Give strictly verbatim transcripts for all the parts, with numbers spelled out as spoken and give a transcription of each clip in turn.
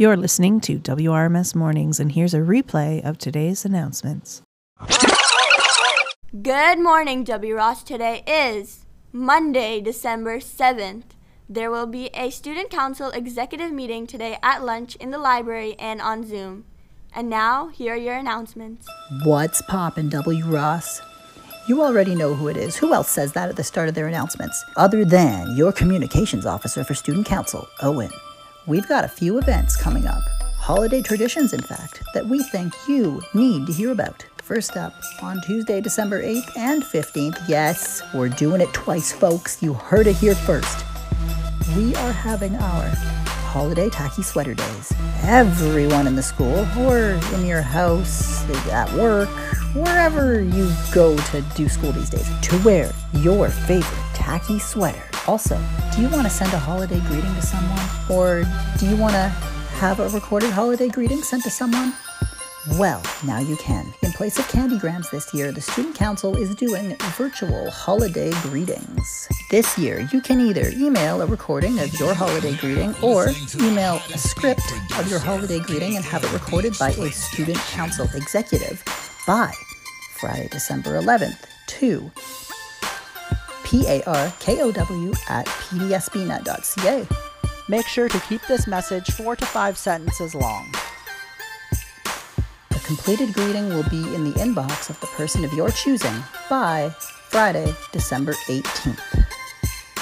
You're listening to W R M S Mornings, and here's a replay of today's announcements. Good morning, W R O S. Today is Monday, December seventh. There will be a Student Council executive meeting today at lunch in the library and on Zoom. And now, here are your announcements. What's poppin', W R O S? You already know who it is. Who else says that at the start of their announcements? Other than your communications officer for Student Council, Owen. We've got a few events coming up, holiday traditions, in fact, that we think you need to hear about. First up, on Tuesday, December eighth and fifteenth, yes, we're doing it twice, folks. You heard it here first. We are having our holiday tacky sweater days. Everyone in the school, or in your house, at work, wherever you go to do school these days, to wear your favorite tacky sweater. Also, do you want to send a holiday greeting to someone? Or do you want to have a recorded holiday greeting sent to someone? Well, now you can. In place of Candygrams this year, the Student Council is doing virtual holiday greetings. This year, you can either email a recording of your holiday greeting or email a script of your holiday greeting and have it recorded by a Student Council executive by Friday, December eleventh to P A R K O W at P D S B net dot C A. Make sure to keep this message four to five sentences long. The completed greeting will be in the inbox of the person of your choosing by Friday, December eighteenth.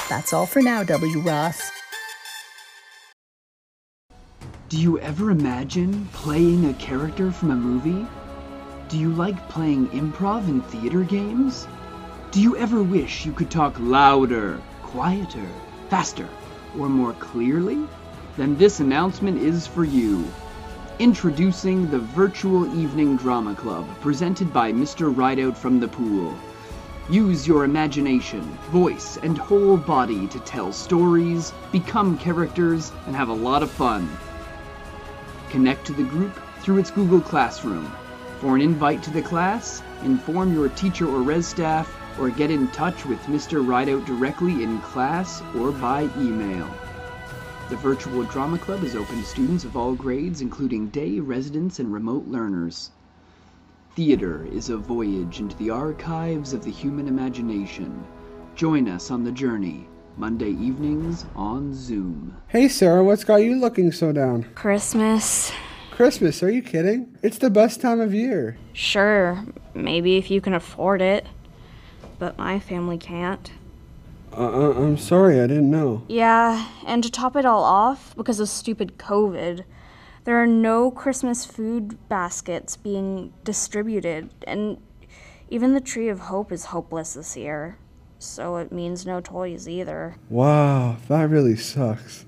That's all for now, W R O S. Do you ever imagine playing a character from a movie? Do you like playing improv in theater games? Do you ever wish you could talk louder, quieter, faster, or more clearly? Then this announcement is for you. Introducing the Virtual Evening Drama Club, presented by Mister Rideout from the Pool. Use your imagination, voice, and whole body to tell stories, become characters, and have a lot of fun. Connect to the group through its Google Classroom. For an invite to the class, inform your teacher or res staff, or get in touch with Mister Rideout directly in class or by email. The Virtual Drama Club is open to students of all grades, including day, residents, and remote learners. Theater is a voyage into the archives of the human imagination. Join us on the journey, Monday evenings on Zoom. Hey Sarah, what's got you looking so down? Christmas. Christmas, are you kidding? It's the best time of year. Sure, maybe if you can afford it. But my family can't. Uh, I'm sorry, I didn't know. Yeah, and to top it all off, because of stupid COVID, there are no Christmas food baskets being distributed, and even the Tree of Hope is hopeless this year, so it means no toys either. Wow, that really sucks.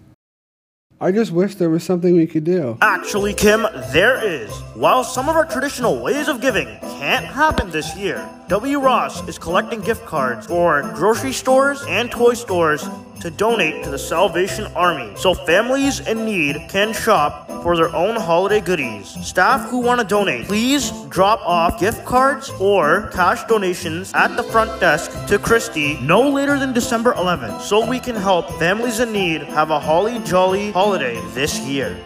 I just wish there was something we could do. Actually, Kim, there is. While some of our traditional ways of giving can't happen this year, W R O S is collecting gift cards for grocery stores and toy stores to donate to the Salvation Army, so families in need can shop for their own holiday goodies. Staff who want to donate, please drop off gift cards or cash donations at the front desk to Christy no later than December eleventh, so we can help families in need have a holly jolly holiday this year.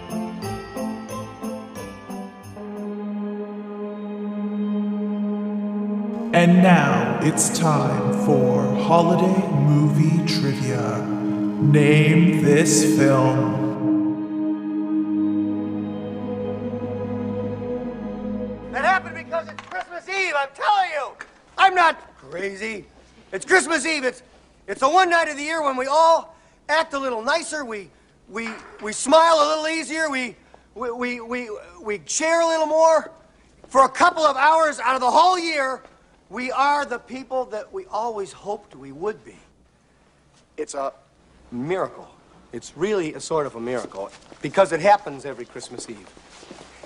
And now it's time for Holiday Movie Trivia. Name this film. That happened because it's Christmas Eve, I'm telling you! I'm not crazy. It's Christmas Eve. It's it's the one night of the year when we all act a little nicer. We we we smile a little easier. We we we we, we cheer a little more. For a couple of hours out of the whole year, we are the people that we always hoped we would be. It's a miracle. It's really a sort of a miracle because it happens every Christmas Eve.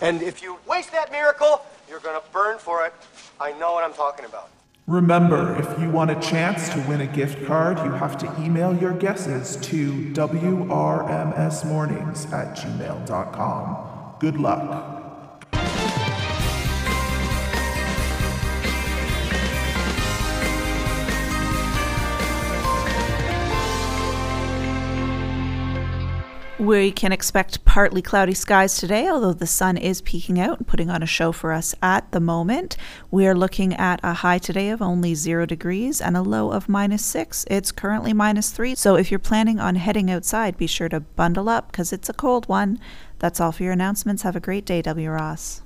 And if you waste that miracle, you're going to burn for it. I know what I'm talking about. Remember, if you want a chance to win a gift card, you have to email your guesses to WRMSmornings at gmail dot com. Good luck. We can expect partly cloudy skies today, although the sun is peeking out and putting on a show for us at the moment. We're looking at a high today of only zero degrees and a low of minus six. It's currently minus three, so if you're planning on heading outside, be sure to bundle up because it's a cold one. That's all for your announcements. Have a great day, W. Ross.